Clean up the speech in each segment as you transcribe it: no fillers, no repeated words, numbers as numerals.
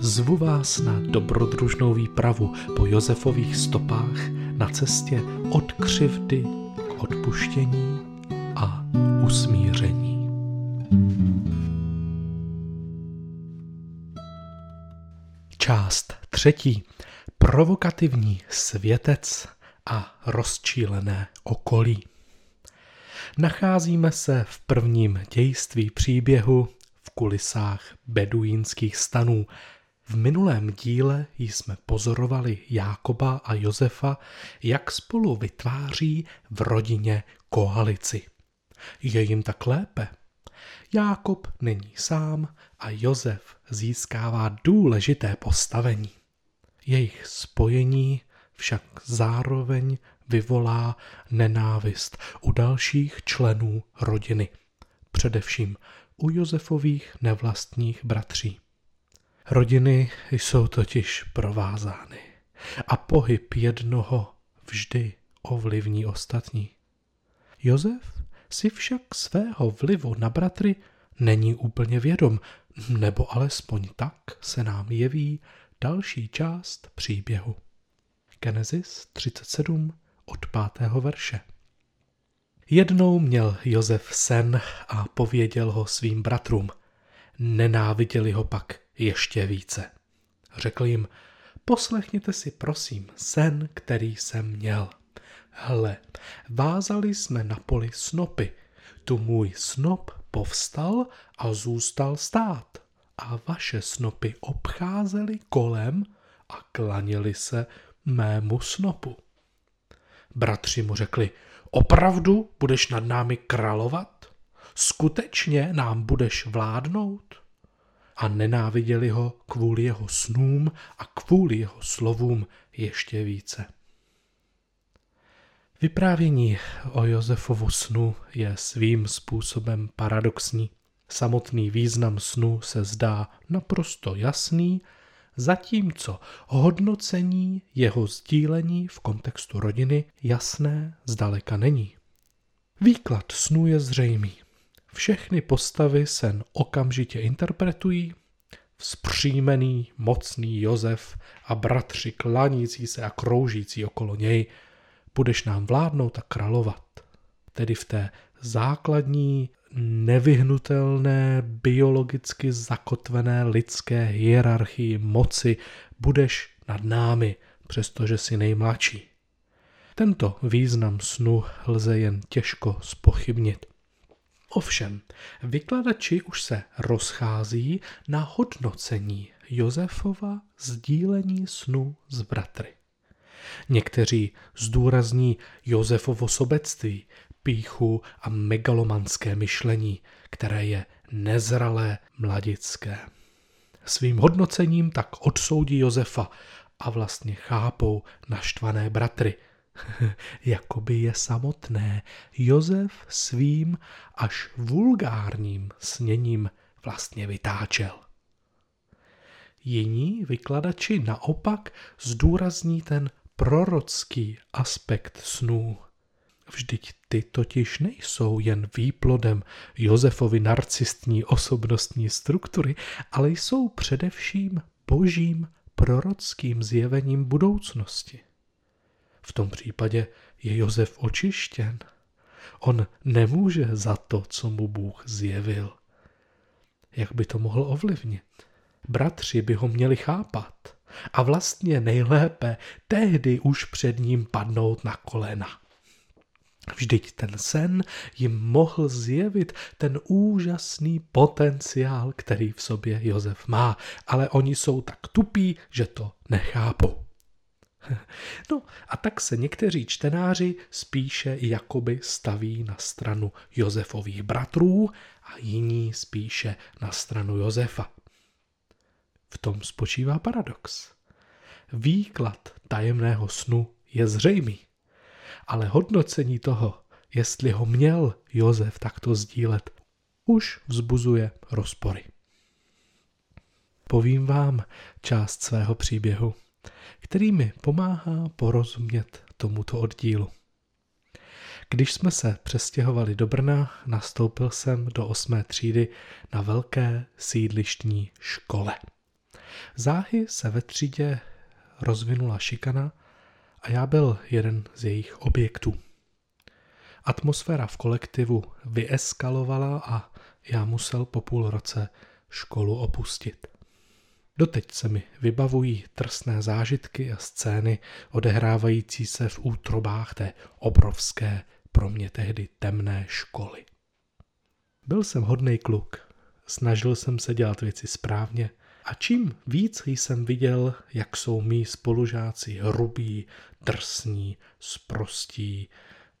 Zvu vás na dobrodružnou výpravu po Josefových stopách na cestě od křivdy k odpuštění a usmíření. Část třetí. Provokativní světec a rozčílené okolí. Nacházíme se v prvním dějství příběhu v kulisách beduínských stanů. V minulém díle jsme pozorovali Jákoba a Josefa, jak spolu vytváří v rodině koalici. Je jim tak lépe. Jákob není sám a Josef získává důležité postavení. Jejich spojení však zároveň vyvolá nenávist u dalších členů rodiny, především u Josefových nevlastních bratří. Rodiny jsou totiž provázány a pohyb jednoho vždy ovlivní ostatní. Josef si však svého vlivu na bratry není úplně vědom, nebo alespoň tak se nám jeví další část příběhu. Genesis 37 od 5. verše. Jednou měl Josef sen a pověděl ho svým bratrům. Nenáviděli ho pak ještě více. Řekl jim, poslechněte si prosím sen, který jsem měl. Hle, vázali jsme na poli snopy. Tu můj snop povstal a zůstal stát. A vaše snopy obcházely kolem a klaněly se mému snopu. Bratři mu řekli, opravdu budeš nad námi královat? Skutečně nám budeš vládnout? A nenáviděli ho kvůli jeho snům a kvůli jeho slovům ještě více. Vyprávění o Josefovu snu je svým způsobem paradoxní. Samotný význam snu se zdá naprosto jasný, zatímco hodnocení jeho sdílení v kontextu rodiny jasné zdaleka není. Výklad snu je zřejmý. Všechny postavy sen okamžitě interpretují. Vzpřímený, mocný Josef a bratři klanící se a kroužící okolo něj. Budeš nám vládnout a královat. Tedy v té základní, nevyhnutelné, biologicky zakotvené lidské hierarchii moci budeš nad námi, přestože jsi nejmladší. Tento význam snu lze jen těžko zpochybnit. Ovšem, vykladači už se rozchází na hodnocení Josefova sdílení snu s bratry. Někteří zdůrazní Josefovo sobectví, pýchu a megalomanské myšlení, které je nezralé mladické. Svým hodnocením tak odsoudí Josefa a vlastně chápou naštvané bratry. Jakoby je samotné, Josef svým až vulgárním sněním vlastně vytáčel. Jiní vykladači naopak zdůrazní ten prorocký aspekt snů. Vždyť ty totiž nejsou jen výplodem Josefovy narcistní osobnostní struktury, ale jsou především božím prorockým zjevením budoucnosti. V tom případě je Josef očištěn. On nemůže za to, co mu Bůh zjevil. Jak by to mohl ovlivnit? Bratři by ho měli chápat a vlastně nejlépe tehdy už před ním padnout na kolena. Vždyť ten sen jim mohl zjevit ten úžasný potenciál, který v sobě Josef má, ale oni jsou tak tupí, že to nechápou. No a tak se někteří čtenáři spíše jakoby staví na stranu Josefových bratrů a jiní spíše na stranu Josefa. V tom spočívá paradox. Výklad tajemného snu je zřejmý, ale hodnocení toho, jestli ho měl Josef takto sdílet, už vzbuzuje rozpory. Povím vám část svého příběhu, který mi pomáhá porozumět tomuto oddílu. Když jsme se přestěhovali do Brna, nastoupil jsem do 8. třídy na velké sídlištní škole. Záhy se ve třídě rozvinula šikana a já byl jeden z jejich objektů. Atmosféra v kolektivu vyeskalovala a já musel po půl roce školu opustit. Doteď se mi vybavují trsné zážitky a scény odehrávající se v útrobách té obrovské, pro mě tehdy temné školy. Byl jsem hodnej kluk, snažil jsem se dělat věci správně a čím víc jsem viděl, jak jsou mí spolužáci hrubí, drsní, sprostí,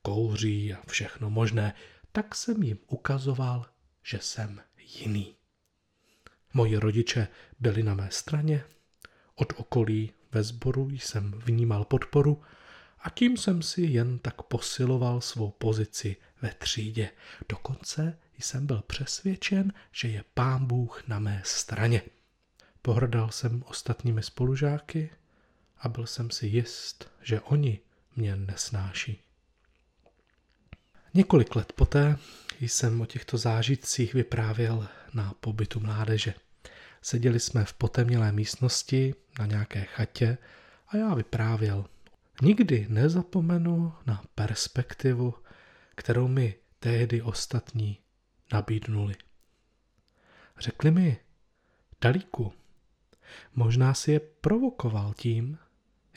kouří a všechno možné, tak jsem jim ukazoval, že jsem jiný. Moji rodiče byli na mé straně, od okolí ve sboru jsem vnímal podporu a tím jsem si jen tak posiloval svou pozici ve třídě. Dokonce jsem byl přesvědčen, že je Pán Bůh na mé straně. Pohrdal jsem ostatními spolužáky a byl jsem si jist, že oni mě nesnáší. Několik let poté jsem o těchto zážitcích vyprávěl na pobytu mládeže. Seděli jsme v potemnělé místnosti na nějaké chatě a já vyprávěl. Nikdy nezapomenu na perspektivu, kterou mi tehdy ostatní nabídnuli. Řekli mi, Dalíku, možná si je provokoval tím,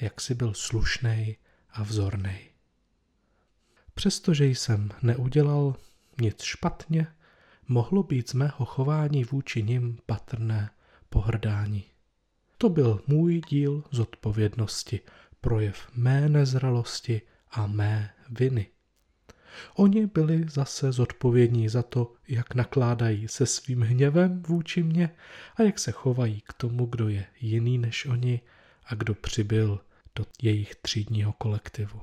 jak si byl slušnej a vzornej. Přestože jsem neudělal nic špatně, mohlo být z mého chování vůči nim patrné pohrdání. To byl můj díl zodpovědnosti, projev mé nezralosti a mé viny. Oni byli zase zodpovědní za to, jak nakládají se svým hněvem vůči mně a jak se chovají k tomu, kdo je jiný než oni a kdo přibyl do jejich třídního kolektivu.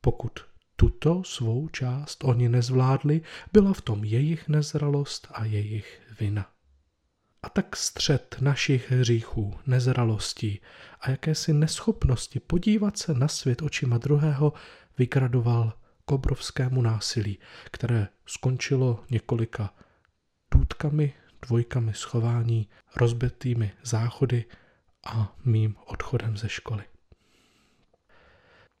Pokud tuto svou část oni nezvládli, byla v tom jejich nezralost a jejich vina. A tak střet našich hříchů, nezralostí a jakési neschopnosti podívat se na svět očima druhého vygradoval k obrovskému násilí, které skončilo několika důtkami, dvojkami schování, rozbitými záchody a mým odchodem ze školy.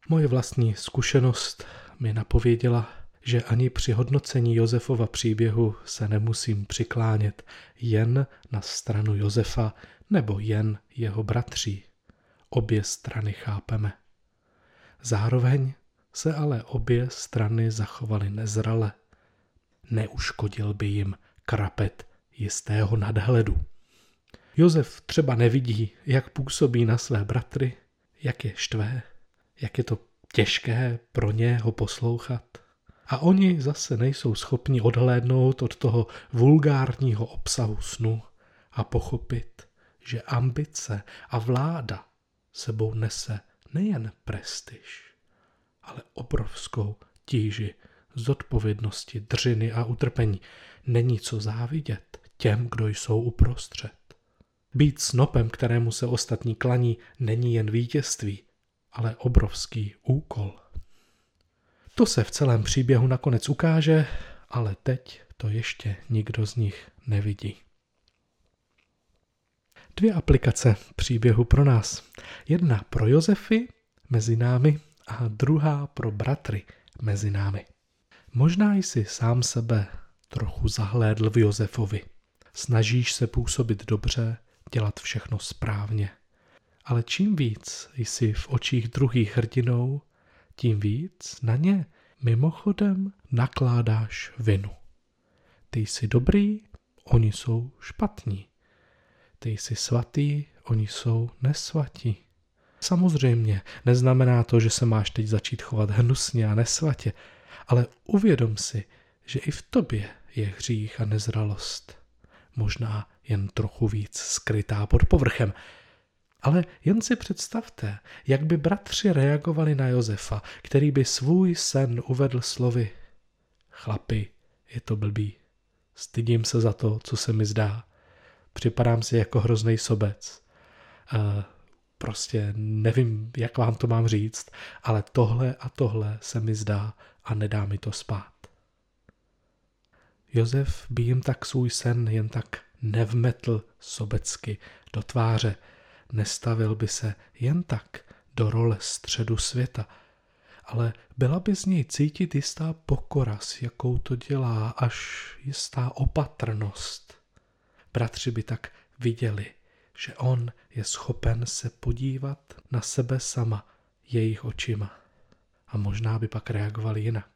Moje vlastní zkušenost mi napověděla, že ani při hodnocení Josefova příběhu se nemusím přiklánět jen na stranu Josefa nebo jen jeho bratří. Obě strany chápeme. Zároveň se ale obě strany zachovaly nezrale. Neuškodil by jim krapet jistého nadhledu. Josef třeba nevidí, jak působí na své bratry, jak je štve, jak je to těžké pro ně ho poslouchat. A oni zase nejsou schopni odhlédnout od toho vulgárního obsahu snu a pochopit, že ambice a vláda sebou nese nejen prestiž, ale obrovskou tíži zodpovědnosti, dřiny a utrpení. Není co závidět těm, kdo jsou uprostřed. Být snopem, kterému se ostatní klaní, není jen vítězství, ale obrovský úkol. To se v celém příběhu nakonec ukáže, ale teď to ještě nikdo z nich nevidí. Dvě aplikace příběhu pro nás. Jedna pro Josefy mezi námi a druhá pro bratry mezi námi. Možná jsi sám sebe trochu zahlédl v Josefovi. Snažíš se působit dobře, dělat všechno správně. Ale čím víc jsi v očích druhých hrdinou, tím víc na ně mimochodem nakládáš vinu. Ty jsi dobrý, oni jsou špatní. Ty jsi svatý, oni jsou nesvatí. Samozřejmě neznamená to, že se máš teď začít chovat hnusně a nesvatě, ale uvědom si, že i v tobě je hřích a nezralost. možná jen trochu víc skrytá pod povrchem. Ale jen si představte, jak by bratři reagovali na Josefa, který by svůj sen uvedl slovy: Chlapi, je to blbý. Stydím se za to, co se mi zdá. Připadám si jako hroznej sobec. Prostě nevím, jak vám to mám říct, ale tohle a tohle se mi zdá a nedá mi to spát. Josef by jim tak svůj sen jen tak nevmetl sobecky do tváře. Nestavil by se jen tak do role středu světa, ale byla by z něj cítit jistá pokora, s jakou to dělá, až jistá opatrnost. Bratři by tak viděli, že on je schopen se podívat na sebe sama jejich očima. A možná by pak reagovali jinak.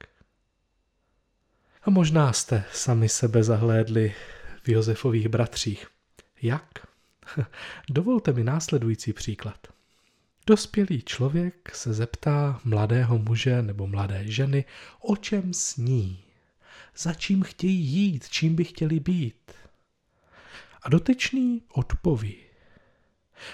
A možná jste sami sebe zahlédli v Josefových bratřích. Jak? Dovolte mi následující příklad. Dospělý člověk se zeptá mladého muže nebo mladé ženy, o čem sní, za čím chtějí jít, čím by chtěli být. A dotyčný odpoví.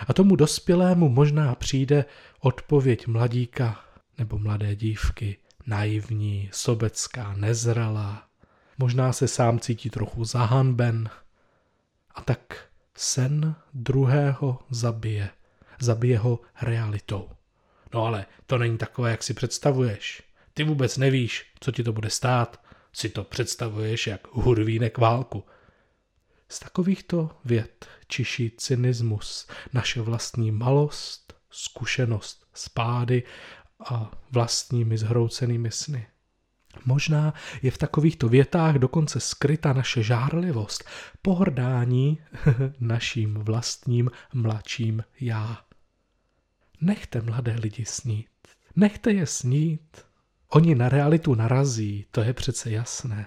A tomu dospělému možná přijde odpověď mladíka nebo mladé dívky naivní, sobecká, nezralá. Možná se sám cítí trochu zahanben. A tak sen druhého zabije. Zabije ho realitou. No ale to není takové, jak si představuješ. Ty vůbec nevíš, co ti to bude stát. Si to představuješ jak hurvínek válku. Z takovýchto vět čiší cynismus, naše vlastní malost, zkušenost s pády a vlastními zhroucenými sny. Možná je v takovýchto větách dokonce skryta naše žárlivost, pohrdání naším vlastním mladším já. Nechte mladé lidi snít. Nechte je snít. Oni na realitu narazí, to je přece jasné.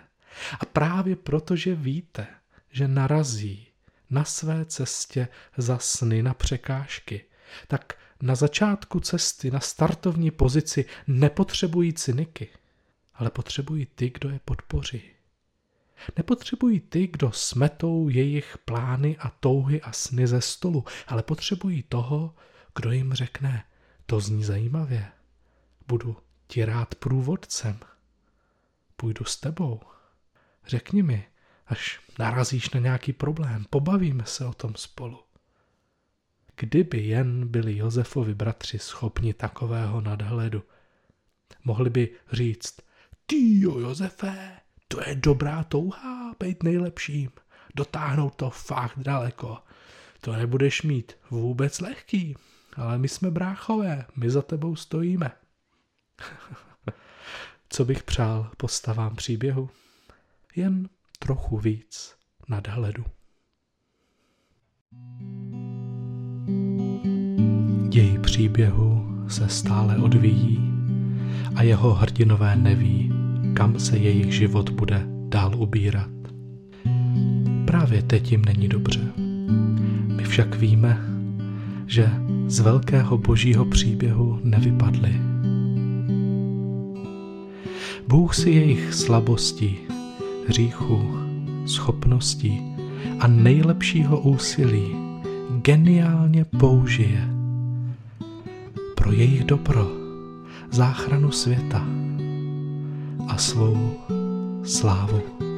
A právě protože víte, že narazí na své cestě za sny, na překážky, tak na začátku cesty, na startovní pozici nepotřebují cyniky, ale potřebují ty, kdo je podpoří. Nepotřebují ty, kdo smetou jejich plány a touhy a sny ze stolu, ale potřebují toho, kdo jim řekne, to zní zajímavě, budu ti rád průvodcem, půjdu s tebou, řekni mi, až narazíš na nějaký problém, pobavíme se o tom spolu. Kdyby jen byli Josefovi bratři schopni takového nadhledu, mohli by říct, tyjo Josefe, to je dobrá touha, být nejlepším, dotáhnout to fakt daleko, to nebudeš mít vůbec lehký, ale my jsme bráchové, my za tebou stojíme. Co bych přál postavám příběhu? Jen trochu víc nadhledu. Děj příběhu se stále odvíjí a jeho hrdinové neví, kam se jejich život bude dál ubírat. Právě teď jim není dobře. My však víme, že z velkého božího příběhu nevypadli. Bůh si jejich slabostí, hříchu, schopností a nejlepšího úsilí geniálně použije pro jejich dobro, záchranu světa a svou slávu.